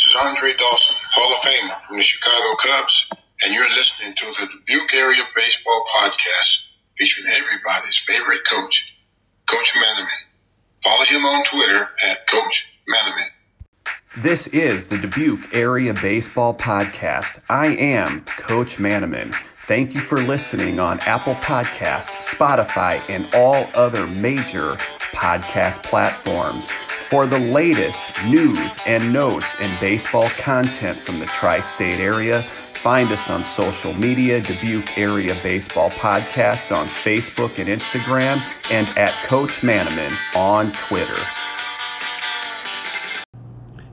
This is Andre Dawson, Hall of Famer from the Chicago Cubs, and you're listening to the Dubuque Area Baseball Podcast featuring everybody's favorite coach, Coach Maneman. Follow him on Twitter at Coach Maneman. This is the Dubuque Area Baseball Podcast. I am Coach Maneman. Thank you for listening on Apple Podcasts, Spotify, and all other major podcast platforms. For the latest news and notes and baseball content from the tri-state area, find us on social media, Dubuque Area Baseball Podcast on Facebook and Instagram, and at Coach Maneman on Twitter.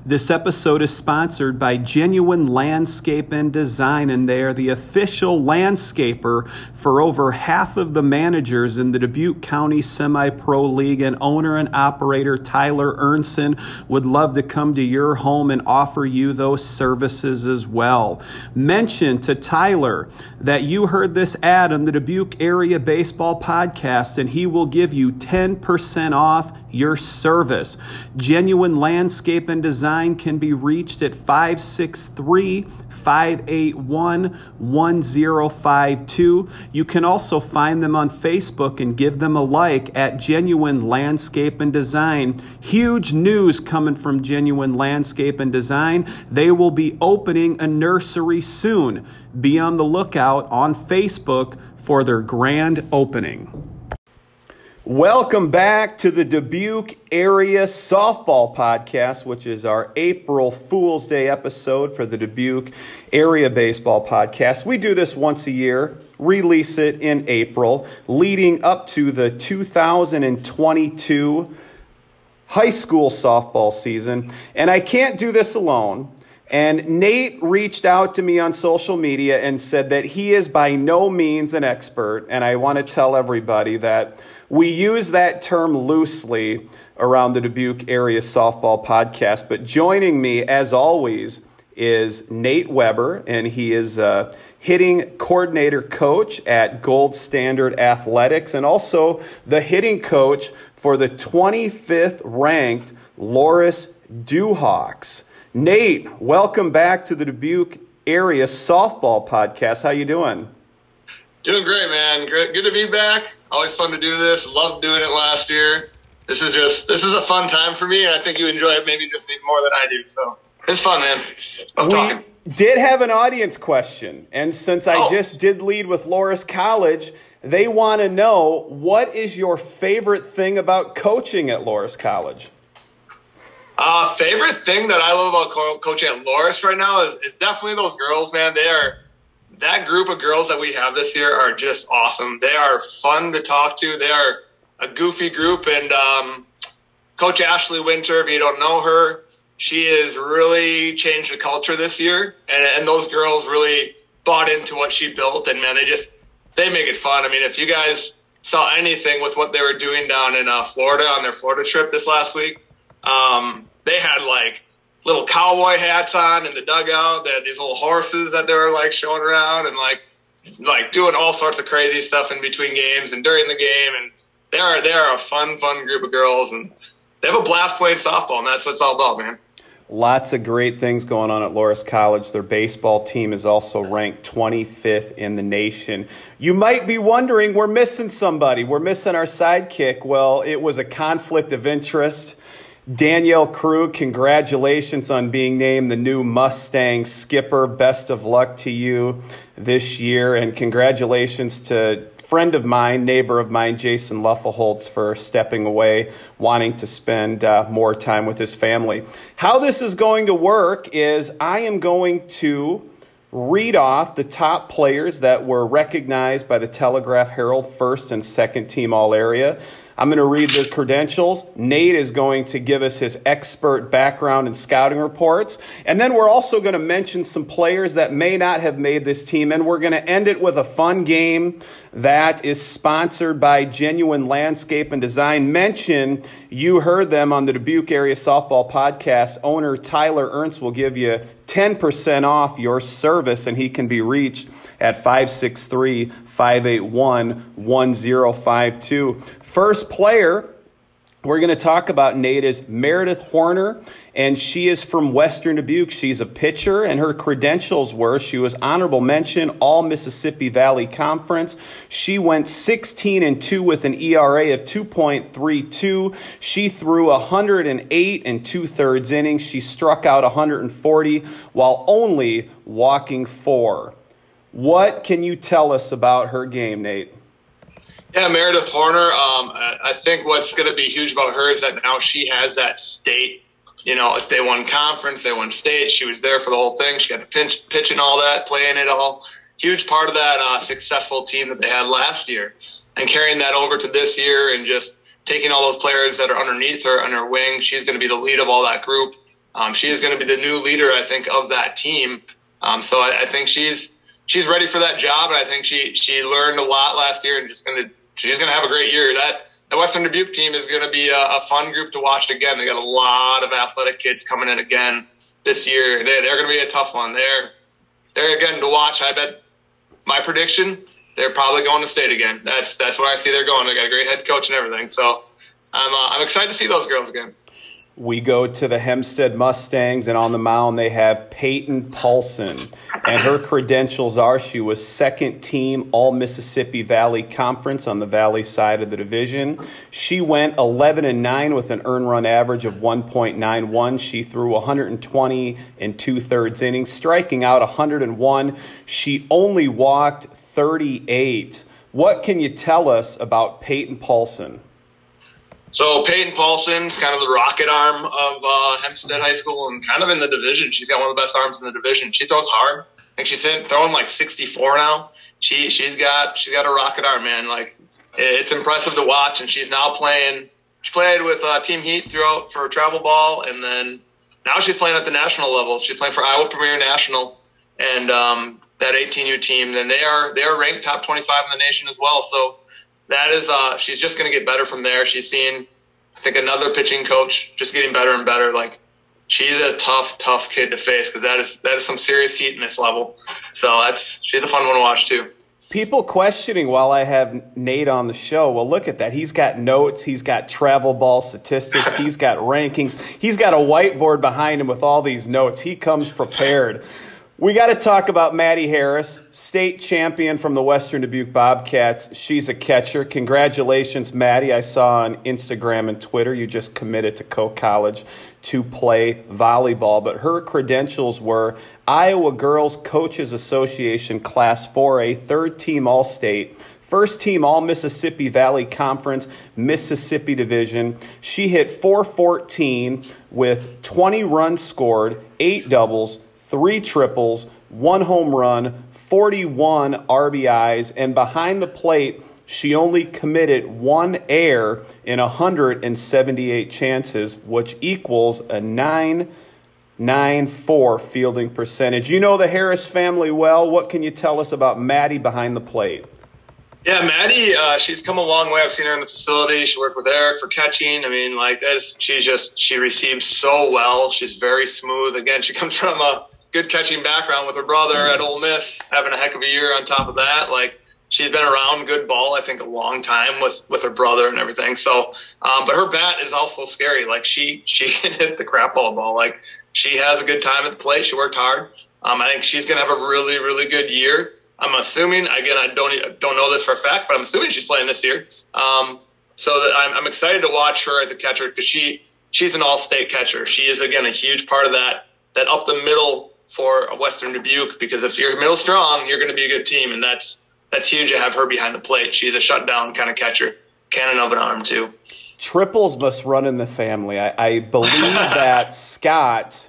This episode is sponsored by Genuine Landscape and Design, and they are the official landscaper for over half of the managers in the Dubuque County Semi-Pro League, and owner and operator Tyler Ernson would love to come to your home and offer you those services as well. Mention to Tyler that you heard this ad on the Dubuque Area Baseball Podcast, and he will give you 10% off your service. Genuine Landscape and Design can be reached at 563-581-1052. You can also find them on Facebook and give them a like at Genuine Landscape and Design. Huge news coming from Genuine Landscape and Design. They will be opening a nursery soon. Be on the lookout on Facebook for their grand opening. Welcome back to the Dubuque Area Softball Podcast, which is our April Fool's Day episode for the Dubuque Area Baseball Podcast. We do this once a year, release it in April, leading up to the 2022 high school softball season. And I can't do this alone. And Nate reached out to me on social media and said that he is by no means an expert. And I want to tell everybody that we use that term loosely around the Dubuque Area Softball Podcast. But joining me, as always, is Nate Weber, and he is a hitting coordinator coach at Gold Standard Athletics and also the hitting coach for the 25th ranked Loras Duhawks. Nate, welcome back to the Dubuque Area Softball Podcast. How you doing? Doing great, man. Great. Good to be back. Always fun to do this. Loved doing it last year. This is a fun time for me, and I think you enjoy it maybe just even more than I do. So it's fun, man. We did have an audience question, and since I just did lead with Loras College, they want to know, what is your favorite thing about coaching at Loras College? Favorite thing that I love about coaching at Loras right now is definitely those girls, man. That group of girls that we have this year are just awesome. They are fun to talk to. They are a goofy group. And Coach Ashley Winter, if you don't know her, she has really changed the culture this year. And those girls really bought into what she built. And, man, they make it fun. I mean, if you guys saw anything with what they were doing down in Florida on their Florida trip this last week, they had like little cowboy hats on in the dugout. They had these little horses that they were like showing around and like doing all sorts of crazy stuff in between games and during the game. And they are a fun group of girls, and they have a blast playing softball, and that's what it's all about, man. Lots of great things going on at Loras College. Their baseball team is also ranked 25th in the nation. You might be wondering, we're missing somebody. We're missing our sidekick. Well, it was a conflict of interest. Danielle Krug, congratulations on being named the new Mustang skipper. Best of luck to you this year. And congratulations to friend of mine, neighbor of mine, Jason Luffelholtz, for stepping away, wanting to spend more time with his family. How this is going to work is I am going to read off the top players that were recognized by the Telegraph Herald first and second team All-Area. I'm going to read their credentials. Nate is going to give us his expert background and scouting reports. And then we're also going to mention some players that may not have made this team. And we're going to end it with a fun game that is sponsored by Genuine Landscape and Design. Mention you heard them on the Dubuque Area Softball Podcast. Owner Tyler Ernst will give you 10% off your service, and he can be reached at 563-581-1052. First player We're going to talk about Nate is Meredith Horner, and she is from Western Dubuque. She's a pitcher, and her credentials were she was honorable mention, all Mississippi Valley Conference. She went 16-2 with an ERA of 2.32. She threw 108 and 2/3 innings. She struck out 140 while only walking 4. What can you tell us about her game, Nate? Yeah, Meredith Horner, I think what's going to be huge about her is that now she has that state, you know, they won conference, they won state, she was there for the whole thing, she got to pitch and all that, playing it all. Huge part of that successful team that they had last year. And carrying that over to this year and just taking all those players that are underneath her, under her wing, she's going to be the lead of all that group. She is going to be the new leader, I think, of that team. So I think she's ready for that job, and I think she learned a lot last year and she's going to have a great year. The Western Dubuque team is going to be a fun group to watch again. They got a lot of athletic kids coming in again this year. They're going to be a tough one. They're again to watch. I bet my prediction, they're probably going to state again. That's where I see they're going. They got a great head coach and everything. So I'm excited to see those girls again. We go to the Hempstead Mustangs, and on the mound they have Peyton Paulson. And her credentials are she was second team All-Mississippi Valley Conference on the Valley side of the division. She went 11-9 with an earned run average of 1.91. She threw 120 and 2/3 innings, striking out 101. She only walked 38. What can you tell us about Peyton Paulson? So Peyton Paulson's kind of the rocket arm of Hempstead High School and kind of in the division. She's got one of the best arms in the division. She throws hard. I think she's throwing like 64 now. She's got a rocket arm, man. Like it's impressive to watch. And she's now playing. She played with Team Heat throughout for travel ball, and then now she's playing at the national level. She's playing for Iowa Premier National and that 18U team. And they are ranked top 25 in the nation as well. So. That is, she's just going to get better from there. She's seen, I think, another pitching coach just getting better and better. Like, she's a tough kid to face because that is some serious heat in this level. So she's a fun one to watch too. People questioning while I have Nate on the show, well, look at that. He's got notes. He's got travel ball statistics. He's got rankings. He's got a whiteboard behind him with all these notes. He comes prepared. We got to talk about Maddie Harris, state champion from the Western Dubuque Bobcats. She's a catcher. Congratulations, Maddie. I saw on Instagram and Twitter you just committed to Coe College to play volleyball. But her credentials were Iowa Girls Coaches Association Class 4A, third-team All-State, first-team All-Mississippi Valley Conference, Mississippi Division. She hit .414 with 20 runs scored, 8 doubles, 3 triples, 1 home run, 41 RBIs, and behind the plate, she only committed 1 error in 178 chances, which equals a .994 fielding percentage. You know the Harris family well. What can you tell us about Maddie behind the plate? Yeah, Maddie, she's come a long way. I've seen her in the facility. She worked with Eric for catching. I mean, like that is, she receives so well. She's very smooth. Again, she comes from a good catching background with her brother at Ole Miss, having a heck of a year on top of that. Like she's been around good ball, I think, a long time with her brother and everything. So, but her bat is also scary. Like she can hit the crap ball. Like she has a good time at the plate. She worked hard. I think she's going to have a really, really good year. I'm assuming, again, I don't know this for a fact, but I'm assuming she's playing this year. So that I'm excited to watch her as a catcher because she's an all-state catcher. She is, again, a huge part of that up the middle for Western Dubuque because if you're middle strong, you're going to be a good team, and that's huge to have her behind the plate. She's a shutdown kind of catcher, cannon of an arm too. Triples must run in the family. I believe that Scott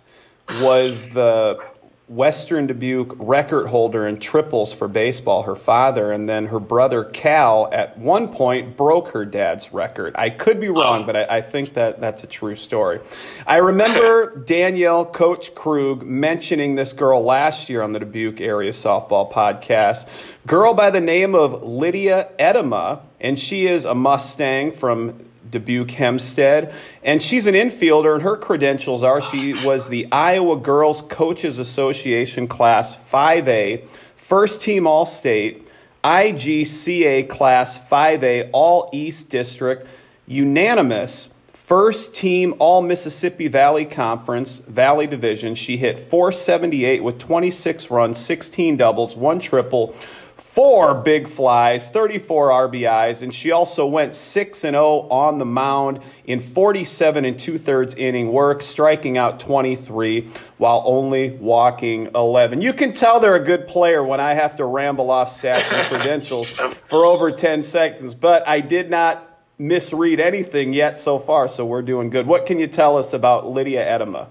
was the – Western Dubuque record holder in triples for baseball, her father, and then her brother Cal at one point broke her dad's record. I could be wrong, but I think that's a true story. I remember Danielle, Coach Krug, mentioning this girl last year on the Dubuque Area Softball Podcast, girl by the name of Lydia Edema, and she is a Mustang from Dubuque Hempstead, and she's an infielder, and her credentials are she was the Iowa Girls Coaches Association Class 5A, first team All-State, IGCA Class 5A, All-East District, unanimous First team All-Mississippi Valley Conference, Valley Division. She hit .478 with 26 runs, 16 doubles, 1 triple, 4 big flies, 34 RBIs, and she also went 6-0 on the mound in 47 2/3 inning work, striking out 23 while only walking 11. You can tell they're a good player when I have to ramble off stats and credentials for over 10 seconds, but I did not misread anything yet so far, so we're doing good. What can you tell us about Lydia Edema?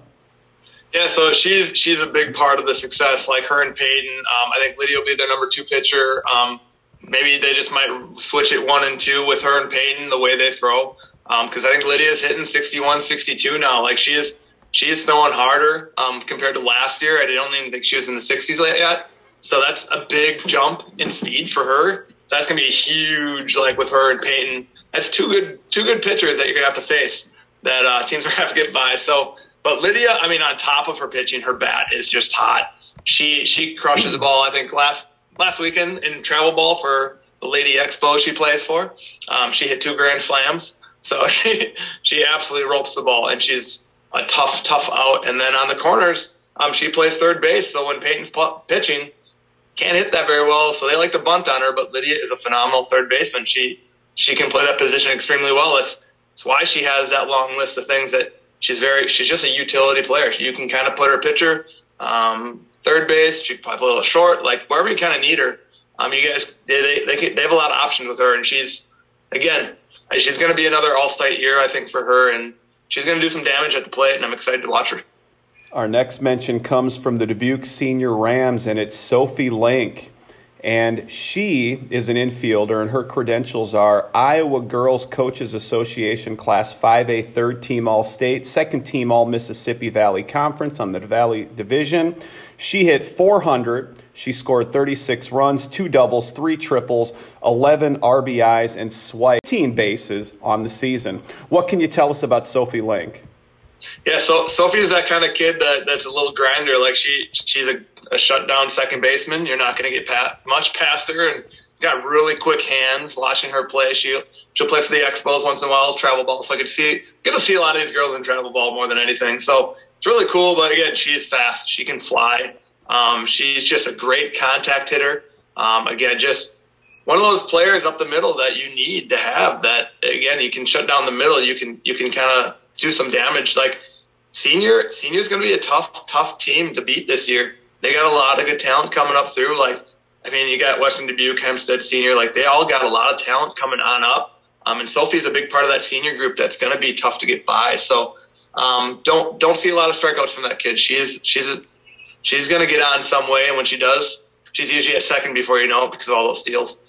Yeah, so she's a big part of the success, like her and Peyton. I think Lydia will be their number 2 pitcher. Maybe they just might switch it 1 and 2 with her and Peyton, the way they throw. Because I think Lydia's hitting 61, 62 now. Like she is throwing harder compared to last year. I don't even think she was in the 60s yet. So that's a big jump in speed for her. So that's going to be huge, like, with her and Peyton. That's two good pitchers that you're going to have to face, that teams are going to have to get by. So, but Lydia, I mean, on top of her pitching, her bat is just hot. She crushes the ball. I think last weekend in travel ball for the Lady Expo she plays for, she hit 2 grand slams. So she absolutely ropes the ball, and she's a tough out. And then on the corners, she plays third base. So when Peyton's pitching, can't hit that very well, so they like to bunt on her, but Lydia is a phenomenal third baseman. She can play that position extremely well. That's why she has that long list of things that she's just a utility player. You can kind of put her pitcher, third base, she can probably play a little short, like wherever you kind of need her. You guys, they have a lot of options with her, and she's going to be another all-state year, I think, for her, and she's going to do some damage at the plate, and I'm excited to watch her. Our next mention comes from the Dubuque Senior Rams, and it's Sophie Link. And she is an infielder, and her credentials are Iowa Girls Coaches Association Class 5A, 3rd Team All-State, 2nd Team All-Mississippi Valley Conference on the Valley Division. She hit .400. She scored 36 runs, 2 doubles, 3 triples, 11 RBIs, and swiped 18 bases on the season. What can you tell us about Sophie Link? Yeah, so Sophie's that kind of kid that's a little grinder. Like she's a shutdown second baseman. You're not going to get much past her, and got really quick hands. Watching her play, she'll play for the Expos once in a while, travel ball. So I get to see a lot of these girls in travel ball more than anything. So it's really cool. But again, she's fast. She can fly. She's just a great contact hitter. Again, just one of those players up the middle that you need to have. That again, you can shut down the middle. You can kind of do some damage. Like senior's going to be a tough team to beat this year. They got a lot of good talent coming up through. Like, I mean, you got Western Dubuque, Hempstead Senior. Like, they all got a lot of talent coming on up. And Sophie's a big part of that senior group that's going to be tough to get by. So don't see a lot of strikeouts from that kid. She's going to get on some way, and when she does, she's usually at second before you know it because of all those steals.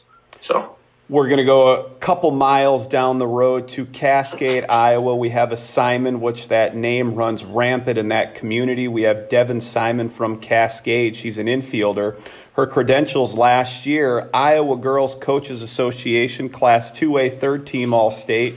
So. We're going to go a couple miles down the road to Cascade, Iowa. We have a Simon, which that name runs rampant in that community. We have Devin Simon from Cascade. She's an infielder. Her credentials last year, Iowa Girls Coaches Association, Class 2A, 3rd Team All-State,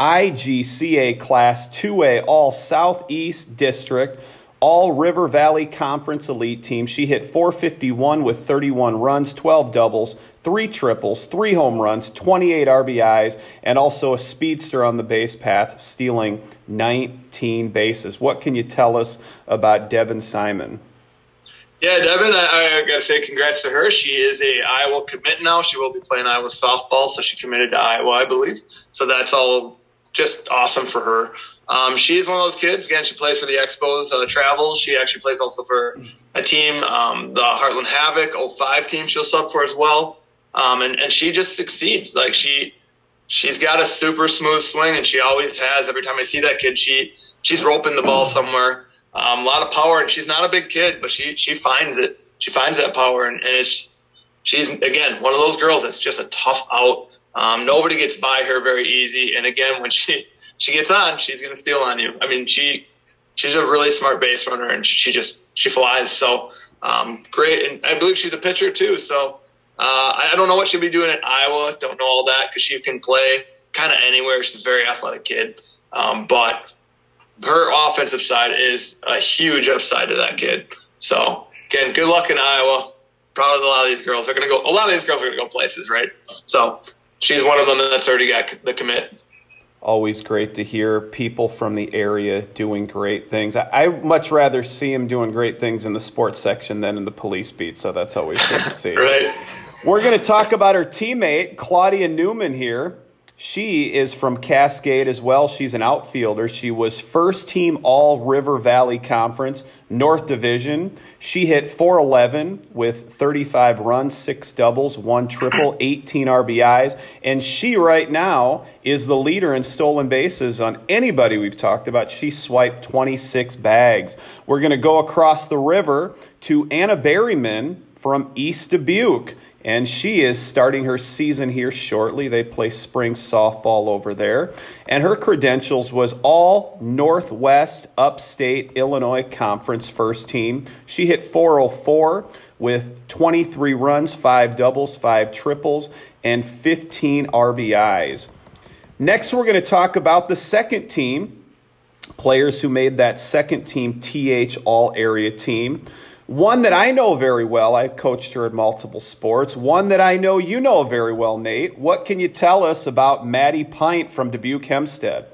IGCA Class 2A, All-Southeast District, All River Valley Conference Elite Team. She hit .451 with 31 runs, 12 doubles, 3 triples, 3 home runs, 28 RBIs, and also a speedster on the base path, stealing 19 bases. What can you tell us about Devin Simon? Yeah, Devin, I got to say congrats to her. She is a Iowa commit now. She will be playing Iowa softball, so she committed to Iowa, I believe. So that's all just awesome for her. She's one of those kids. Again, she plays for the Expos, travels. She actually plays also for a team, the Heartland Havoc, 05 team she'll sub for as well. And she just succeeds. Like she's got a super smooth swing, and she always has. Every time I see that kid, she's roping the ball somewhere. A lot of power, and she's not a big kid, but she finds it. She finds that power, and she's again, one of those girls that's just a tough out. Nobody gets by her very easy. And again, when she gets on, she's going to steal on you. I mean, she's a really smart base runner, and she flies. So great. And I believe she's a pitcher too. So I don't know what she'll be doing at Iowa. Don't know all that because she can play kind of anywhere. She's a very athletic kid. But her offensive side is a huge upside to that kid. So again, good luck in Iowa. Probably a lot of these girls are going to go places, right? So she's one of them that's already got the commit. always great to hear people from the area doing great things. I much rather see them doing great things in the sports section than in the police beat, so that's always good to see. Right. We're going to talk about her teammate, Claudia Newman, here. She is from Cascade as well. She's an outfielder. She was first team all River Valley Conference, North Division. She hit .411 with 35 runs, 6 doubles, 1 triple, 18 RBIs. And she right now is the leader in stolen bases on anybody we've talked about. She swiped 26 bags. We're going to go across the river to Anna Berryman from East Dubuque. And she is starting her season here shortly. They play spring softball over there. And her credentials was all Northwest Upstate Illinois Conference first team. She hit .404 with 23 runs, 5 doubles, 5 triples, and 15 RBIs. Next, we're going to talk about the second team, players who made that second team TH All-Area team. One that I know very well, I've coached her in multiple sports. One that I know you know very well, Nate. What can you tell us about Maddie Pint from Dubuque Hempstead?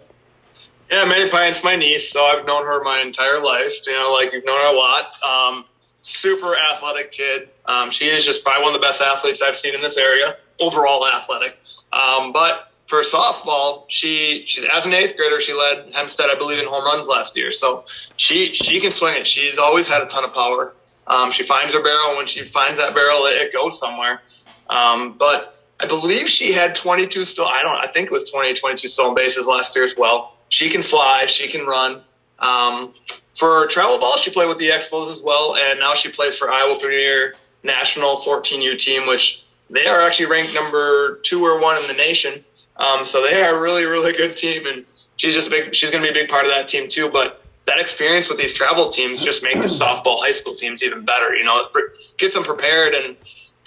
Yeah, Maddie Pint's my niece, so I've known her my entire life. You know, like, we've known her a lot. Super athletic kid. She is just probably one of the best athletes I've seen in this area, overall athletic. But for softball, she's as an 8th grader, she led Hempstead, I believe, in home runs last year. So she can swing it. She's always had a ton of power. She finds her barrel, and when she finds that barrel, it goes somewhere. But I believe she had 22 stolen. I think it was 22 stolen bases last year as well. She can fly. She can run. For travel ball, she played with the Expos as well, and now she plays for Iowa Premier National 14U team, which they are actually ranked number 2 or 1 in the nation. So they are a really, really good team, and she's going to be a big part of that team too. But that experience with these travel teams just makes the softball high school teams even better. You know, it gets them prepared, and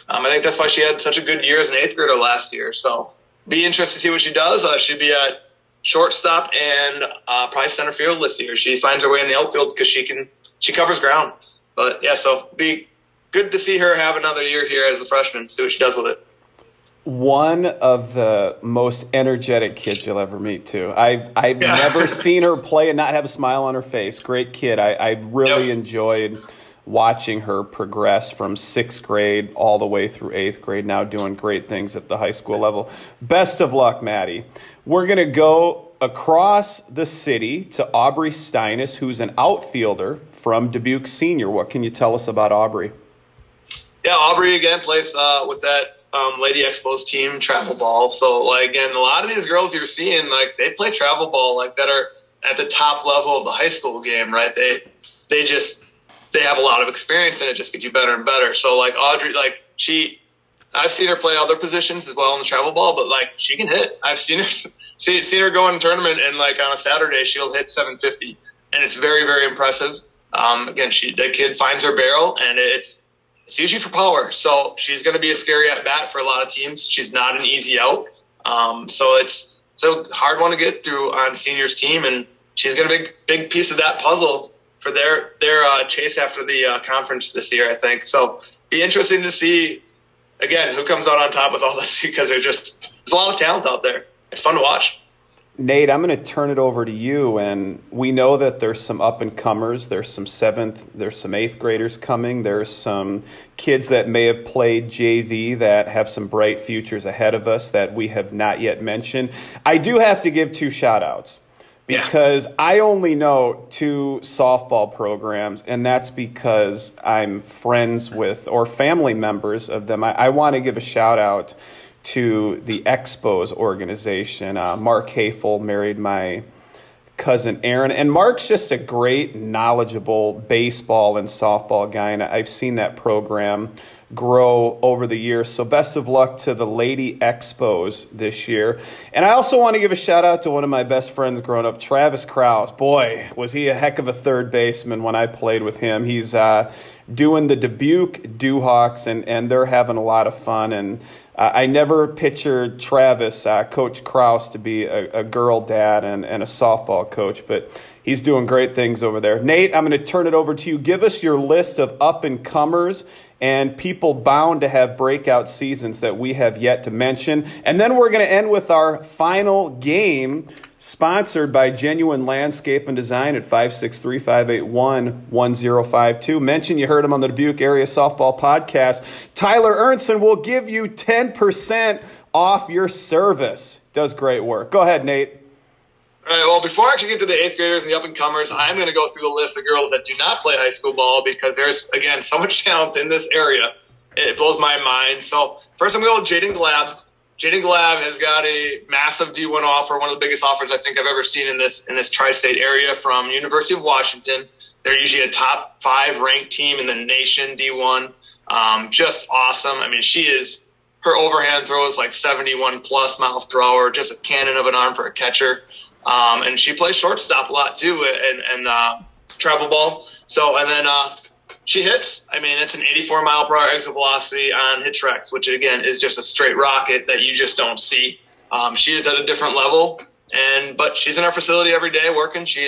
I think that's why she had such a good year as an 8th grader last year. So be interested to see what she does. She'll be at shortstop and probably center field this year. She finds her way in the outfield because she covers ground. But yeah, so be good to see her have another year here as a freshman. See what she does with it. One of the most energetic kids you'll ever meet, too. I've never seen her play and not have a smile on her face. Great kid. I really enjoyed watching her progress from 6th grade all the way through 8th grade, now doing great things at the high school level. Best of luck, Maddie. We're going to go across the city to Aubrey Steinis, who's an outfielder from Dubuque Senior. What can you tell us about Aubrey? Yeah, Aubrey, again, plays with that Lady Expos team, travel ball. So, like, again, a lot of these girls you're seeing, like, they play travel ball, like, that are at the top level of the high school game, right? They have a lot of experience, and it just gets you better and better. So, like, Aubrey, like, I've seen her play other positions as well in the travel ball, but, like, she can hit. I've seen her go in a tournament, and, like, on a Saturday, she'll hit 750, and it's very, very impressive. Again, the kid finds her barrel, and it's usually for power, so she's going to be a scary at-bat for a lot of teams. She's not an easy out, so it's a hard one to get through on seniors' team, and she's going to be a big piece of that puzzle for their chase after the conference this year, I think. So be interesting to see, again, who comes out on top with all this, because there's a lot of talent out there. It's fun to watch. Nate, I'm going to turn it over to you, and we know that there's some up-and-comers. There's some 7th, there's some 8th graders coming. There's some kids that may have played JV that have some bright futures ahead of us that we have not yet mentioned. I do have to give 2 shout-outs because I only know 2 softball programs, and that's because I'm friends with or family members of them. I want to give a shout-out to the Expos organization. Mark Hayfel married my cousin Aaron, and Mark's just a great, knowledgeable baseball and softball guy, and I've seen that program grow over the years. So best of luck to the Lady Expos this year. And I also want to give a shout out to one of my best friends growing up, Travis Krause. Boy, was he a heck of a third baseman when I played with him. He's doing the Dubuque Duhawks, and they're having a lot of fun, and I never pictured Travis, Coach Krause, to be a girl dad and a softball coach, but he's doing great things over there. Nate, I'm going to turn it over to you. Give us your list of up-and-comers and people bound to have breakout seasons that we have yet to mention. And then we're going to end with our final game, sponsored by Genuine Landscape and Design at 563-581-1052. Mention you heard him on the Dubuque Area Softball Podcast. Tyler Ernson will give you 10% off your service. Does great work. Go ahead, Nate. All right, well, before I actually get to the eighth graders and the up-and-comers, I'm going to go through the list of girls that do not play high school ball because there's, again, so much talent in this area. It blows my mind. So first I'm going to go with Jaden Glab. Jaden Glab has got a massive D1 offer, one of the biggest offers I think I've ever seen in this tri-state area from University of Washington. They're usually a top 5 ranked team in the nation, D1. Just awesome. I mean, she is – her overhand throw is like 71-plus miles per hour, just a cannon of an arm for a catcher. And she plays shortstop a lot too, and travel ball. So, and then she hits. I mean, it's an 84 mile per hour exit velocity on hit tracks, which again is just a straight rocket that you just don't see. She is at a different level, but she's in our facility every day working. She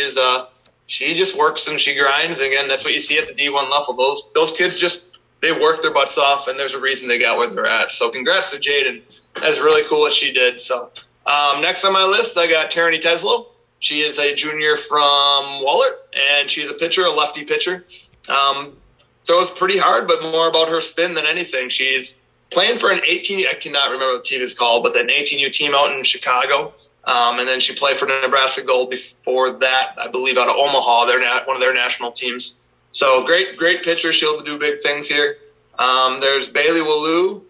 just works and she grinds. And again, that's what you see at the D1 level. Those kids they work their butts off, and there's a reason they got where they're at. So, congrats to Jaden. That's really cool what she did. So. Next on my list, I got Tarani Teslow. She is a junior from Wahlert, and she's a pitcher, a lefty pitcher. Throws pretty hard, but more about her spin than anything. She's playing for an 18 – I cannot remember what the team is called, but an 18U team out in Chicago. And then she played for the Nebraska Gold before that, I believe, out of Omaha, one of their national teams. So great pitcher. She'll do big things here. There's Bailey Walu.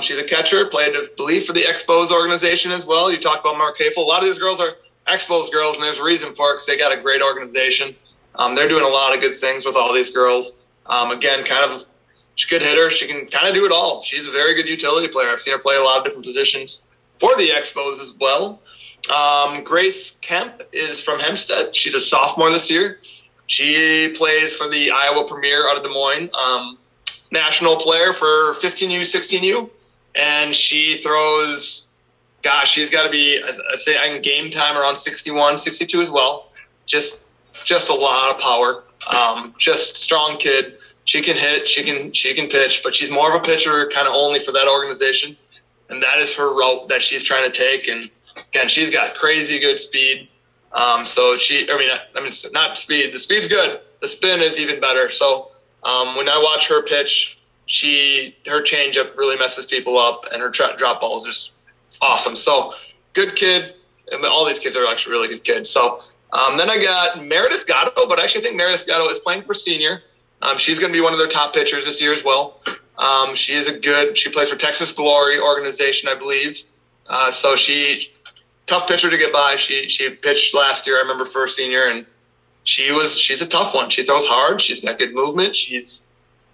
She's a catcher, played, I believe, for the Expos organization as well. You talk about Mark Hafel. A lot of these girls are Expos girls, and there's a reason for it because they got a great organization. They're doing a lot of good things with all these girls. Again, she's a good hitter. She can kind of do it all. She's a very good utility player. I've seen her play a lot of different positions for the Expos as well. Grace Kemp is from Hempstead. She's a sophomore this year. She plays for the Iowa Premier out of Des Moines. National player for 15U, 16U, and she throws, she's got to be, in game time around 61, 62 as well. Just a lot of power. Just strong kid. She can hit, she can pitch, but she's more of a pitcher kind of only for that organization, and that is her route that she's trying to take. And again, she's got crazy good speed. Not speed. The speed's good. The spin is even better. So. When I watch her pitch, her changeup really messes people up, and her drop ball is just awesome. So, good kid. And all these kids are actually really good kids. So, then I got Meredith Gatto, but I actually think Meredith Gatto is playing for senior. She's going to be one of their top pitchers this year as well. She plays for Texas Glory organization, I believe. So tough pitcher to get by. She pitched last year, I remember, for a senior, and she's a tough one. She throws hard. She's got good movement.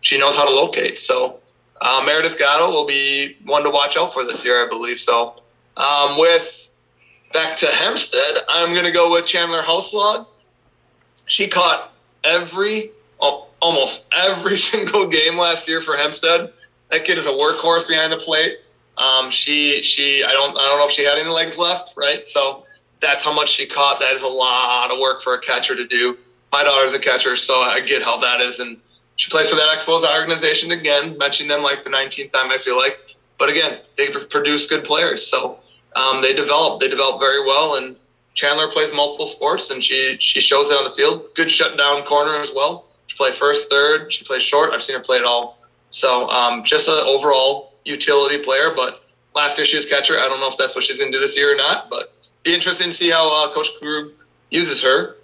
She knows how to locate. So Meredith Gatto will be one to watch out for this year, I believe. So back to Hempstead, I'm going to go with Chandler Houselod. She caught almost every single game last year for Hempstead. That kid is a workhorse behind the plate. I don't know if she had any legs left, right? So. That's how much she caught. That is a lot of work for a catcher to do. My daughter's a catcher, so I get how that is. And she plays for that Expos organization again, mentioning them like the 19th time, I feel like. But again, they produce good players. So they develop very well. And Chandler plays multiple sports, and she shows it on the field. Good shutdown corner as well. She plays first, third. She plays short. I've seen her play it all. So just an overall utility player. But last year she was catcher. I don't know if that's what she's going to do this year or not, but be interesting to see how Coach Krug uses her.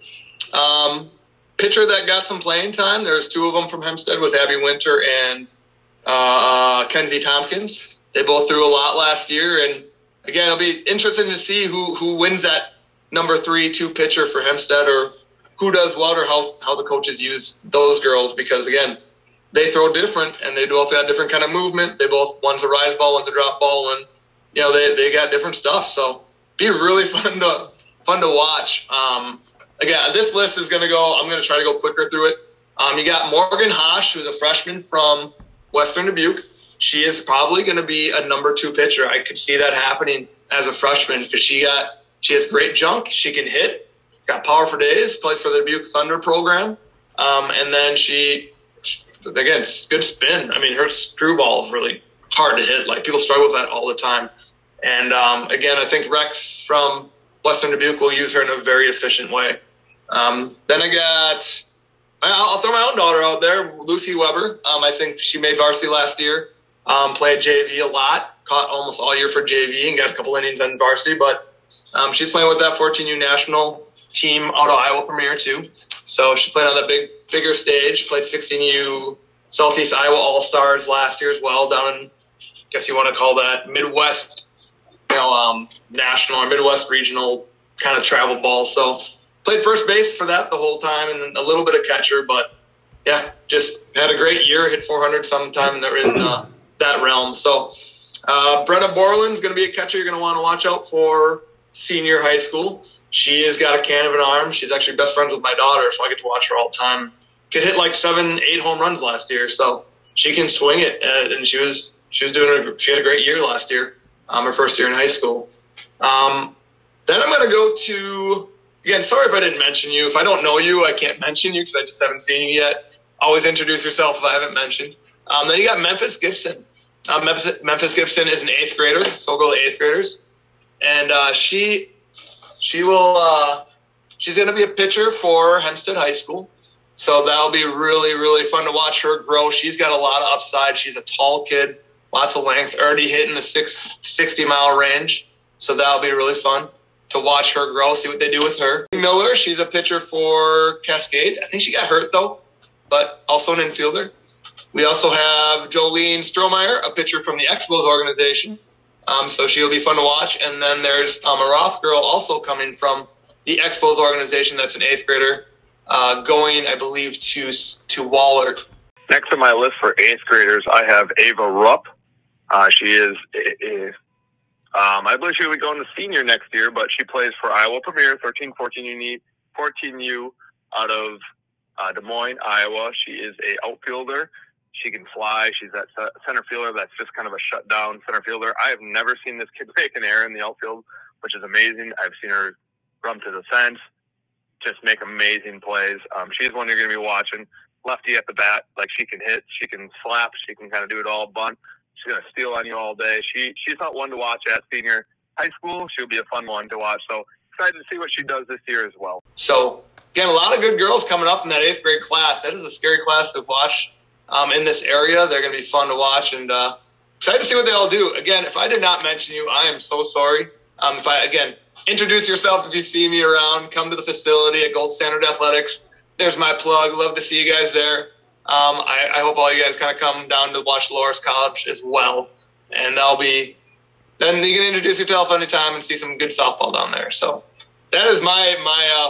Pitcher that got some playing time, there's two of them from Hempstead, was Abby Winter and Kenzie Tompkins. They both threw a lot last year. And, again, it'll be interesting to see who wins that number 3-2 pitcher for Hempstead, or who does what, or how the coaches use those girls because, again, they throw different and they both got different kind of movement. One's a rise ball, one's a drop ball, and, they got different stuff. So, be really fun to watch. Again, this list is going to go. I'm going to try to go quicker through it. You got Morgan Hosh, who's a freshman from Western Dubuque. She is probably going to be a number 2 pitcher. I could see that happening as a freshman because she has great junk. She can hit. Got power for days. Plays for the Dubuque Thunder program. And then she again, good spin. I mean, her screw ball is really hard to hit. Like, people struggle with that all the time. And again, I think Rex from Western Dubuque will use her in a very efficient way. Then I'll throw my own daughter out there, Lucy Weber. I think she made varsity last year, played JV a lot, caught almost all year for JV and got a couple innings on varsity. But she's playing with that 14U national team out of Iowa Premier too. So she played on that bigger stage, played 16U Southeast Iowa All-Stars last year as well, down in, I guess you want to call that Midwest, national or Midwest regional kind of travel ball. So played first base for that the whole time and a little bit of catcher, but yeah, just had a great year, hit 400 sometime in that realm. So Bretta Borland's going to be a catcher you're going to want to watch out for senior high school. She has got a can of an arm. She's actually best friends with my daughter, so I get to watch her all the time. Could hit like 7-8 home runs last year, so she can swing it. And she had a great year last year, her first year in high school. Then I'm going to go to, again, sorry if I didn't mention you. If I don't know you, I can't mention you because I just haven't seen you yet. Always introduce yourself if I haven't mentioned. Then you got Memphis Gibson. Memphis Gibson is an 8th grader, so we'll go to 8th graders. And she's going to be a pitcher for Hempstead High School. So that'll be really, really fun to watch her grow. She's got a lot of upside. She's a tall kid, lots of length, already hitting the 60-mile range. So that'll be really fun to watch her grow, see what they do with her. Miller, she's a pitcher for Cascade. I think she got hurt, though, but also an infielder. We also have Jolene Strohmeyer, a pitcher from the Expos organization. So she'll be fun to watch. And then there's a Roth girl also coming from the Expos organization that's an 8th grader, going, I believe, to Wahlert. Next on my list for 8th graders, I have Ava Rupp. She is I believe she'll be going to senior next year, but she plays for Iowa Premier 14U out of Des Moines, Iowa. She is an outfielder. She can fly. She's that center fielder that's just kind of a shutdown center fielder. I have never seen this kid make an error in the outfield, which is amazing. I've seen her run to the fence, just make amazing plays. She's one you're going to be watching. Lefty at the bat, like she can hit, she can slap, she can kind of do it all. Bunt. She's going to steal on you all day. She's not one to watch at senior high school. She'll be a fun one to watch. So excited to see what she does this year as well. So, again, a lot of good girls coming up in that 8th grade class. That is a scary class to watch. In this area, they're going to be fun to watch, and excited to see what they all do. Again, if I did not mention you, I am so sorry. Introduce yourself if you see me around. Come to the facility at Gold Standard Athletics. There's my plug. Love to see you guys there. I hope all you guys kind of come down to watch Loras College as well, and then you can introduce yourself anytime and see some good softball down there. So that is my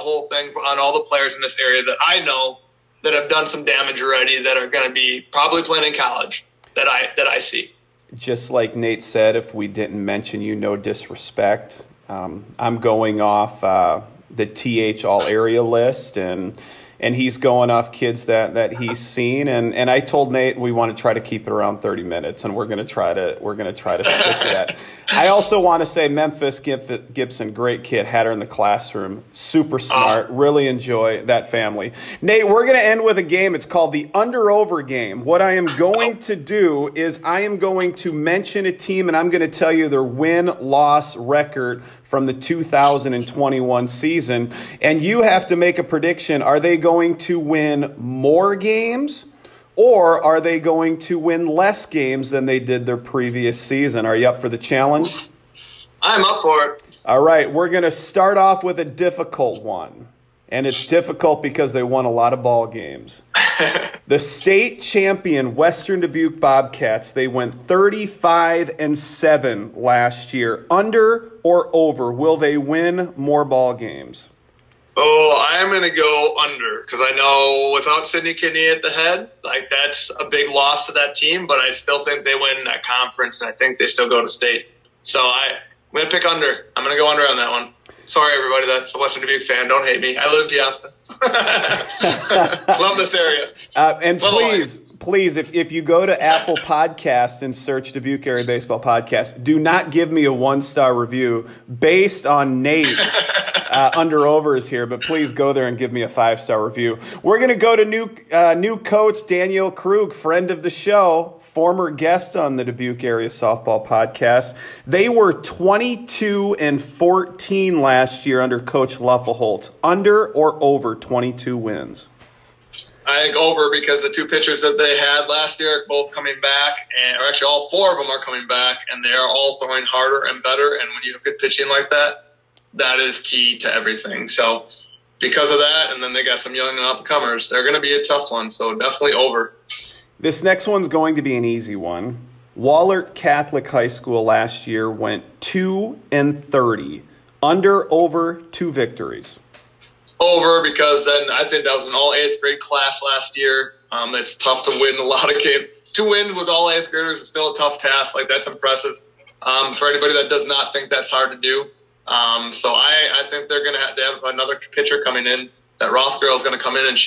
whole thing on all the players in this area that I know that have done some damage already, that are going to be probably playing in college, that I see. Just like Nate said, if we didn't mention you, no disrespect. I'm going off the TH all-area list, and he's going off kids that he's seen. And I told Nate we want to try to keep it around 30 minutes, and we're going to try to stick that. I also want to say Memphis Gibson, great kid, had her in the classroom, super smart, really enjoy that family. Nate, we're going to end with a game. It's called the under-over game. What I am going to do is I am going to mention a team, and I'm going to tell you their win-loss record from the 2021 season, and you have to make a prediction. Are they going to win more games, or are they going to win less games than they did their previous season? Are you up for the challenge? I'm up for it. All right, we're going to start off with a difficult one, and it's difficult because they won a lot of ball games. The state champion Western Dubuque Bobcats, they went 35-7 last year. Under or over? Will they win more ball games? Oh, I'm going to go under, because I know without Sydney Kidney at the head, like, that's a big loss to that team, but I still think they win that conference, and I think they still go to state. So I'm going to pick under. I'm going to go under on that one. Sorry, everybody, that's a Western Dubuque fan. Don't hate me. I live in Piasta. Love this area. And Love please, Iowa. please, if you go to Apple Podcast and search Dubuque Area Baseball Podcast, do not give me a 1-star review based on Nate's under-overs here, but please go there and give me a 5-star review. We're going to go to new coach Danielle Krug, friend of the show, former guest on the Dubuque Area Softball Podcast. They were 22-14 last year under Coach Luffelholtz. Under or over 22 wins? I think over, because the two pitchers that they had last year are both coming back, or actually all four of them are coming back, and they are all throwing harder and better. And when you have good pitching like that, that is key to everything. So because of that, and then they got some young and up-comers, they're going to be a tough one, so definitely over. This next one's going to be an easy one. Wahlert Catholic High School last year went 2-30, under, over, 2 victories. Over, because then I think that was an all 8th grade class last year. It's tough to win a lot of games. 2 wins with all 8th graders is still a tough task. Like, that's impressive for anybody that does not think that's hard to do. So I think they're going to have another pitcher coming in. That Roth girl is going to come in, and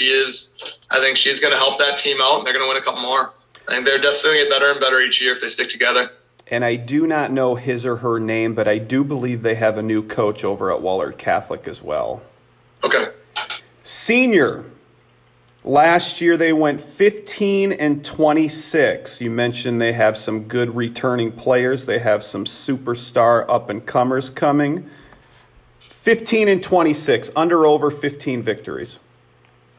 I think she's going to help that team out, and they're going to win a couple more. I think they're definitely going to get better and better each year if they stick together. And I do not know his or her name, but I do believe they have a new coach over at Wahlert Catholic as well. Okay. Senior. Last year they went 15-26. You mentioned they have some good returning players. They have some superstar up-and-comers coming. 15-26. Under, over, 15 victories.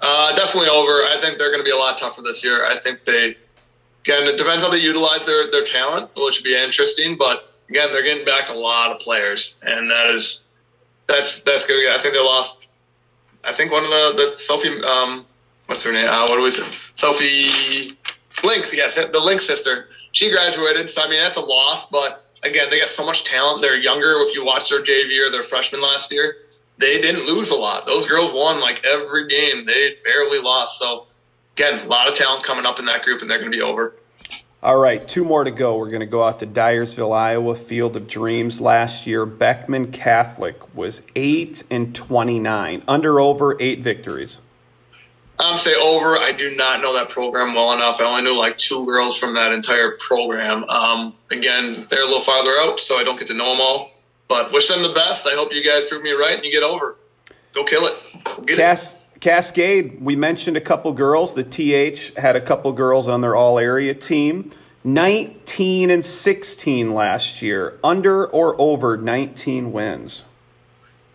Definitely over. I think they're going to be a lot tougher this year. I think they – again, it depends how they utilize their talent, which would be interesting. But, again, they're getting back a lot of players, and that's good. I think they lost – I think one of the Sophie what's her name? What do we say? Sophie Link. Yes, the Link sister. She graduated, so I mean that's a loss. But again, they got so much talent. They're younger. If you watch their JV or their freshman last year, they didn't lose a lot. Those girls won like every game. They barely lost. So again, a lot of talent coming up in that group, and they're going to be over. All right, 2 more to go. We're going to go out to Dyersville, Iowa, Field of Dreams. Last year, Beckman Catholic was 8-29. Under, over, 8 victories. Say over. I do not know that program well enough. I only knew like 2 girls from that entire program. Again, they're a little farther out, so I don't get to know them all. But wish them the best. I hope you guys prove me right and you get over. Go kill it. Cascade, we mentioned a couple girls. The TH had a couple girls on their all-area team. 19-16 last year. Under or over 19 wins?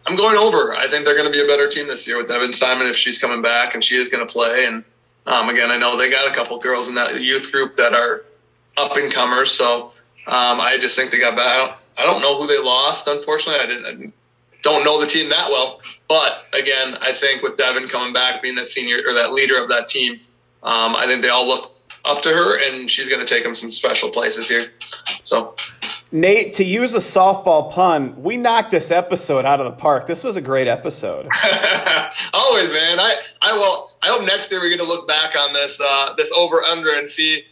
I'm going over. I think they're going to be a better team this year with Devin Simon if she's coming back and she is going to play. And, again, I know they got a couple girls in that youth group that are up-and-comers. So I just think they got bad. I don't know who they lost, unfortunately. I don't know the team that well. But, again, I think with Devin coming back, being that senior or that leader of that team, I think they all look up to her, and she's going to take them some special places here. So – Nate, to use a softball pun, we knocked this episode out of the park. This was a great episode. Always, man. I hope next year we're going to look back on this this over-under and see,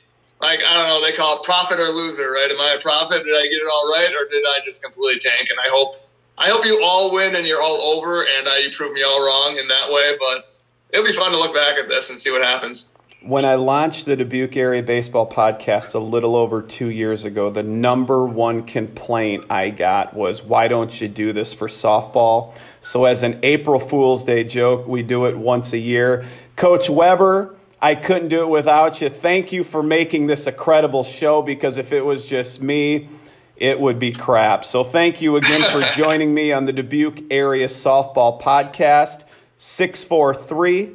like, I don't know, they call it profit or loser, right? Am I a profit? Did I get it all right, or did I just completely tank? And I hope you all win and you're all over and you prove me all wrong in that way. But it'll be fun to look back at this and see what happens. When I launched the Dubuque Area Baseball Podcast a little over 2 years ago, the #1 complaint I got was, why don't you do this for softball? So as an April Fool's Day joke, we do it once a year. Coach Weber, I couldn't do it without you. Thank you for making this a credible show, because if it was just me, it would be crap. So thank you again for joining me on the Dubuque Area Softball Podcast. 643,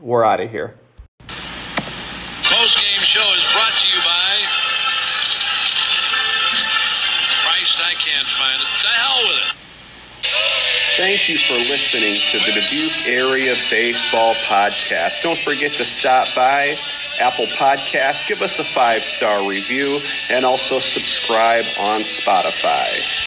we're out of here. Post-game show is brought to you by Christ, I can't find it. The hell with it. Thank you for listening to the Dubuque Area Baseball Podcast. Don't forget to stop by Apple Podcasts, give us a 5-star review, and also subscribe on Spotify.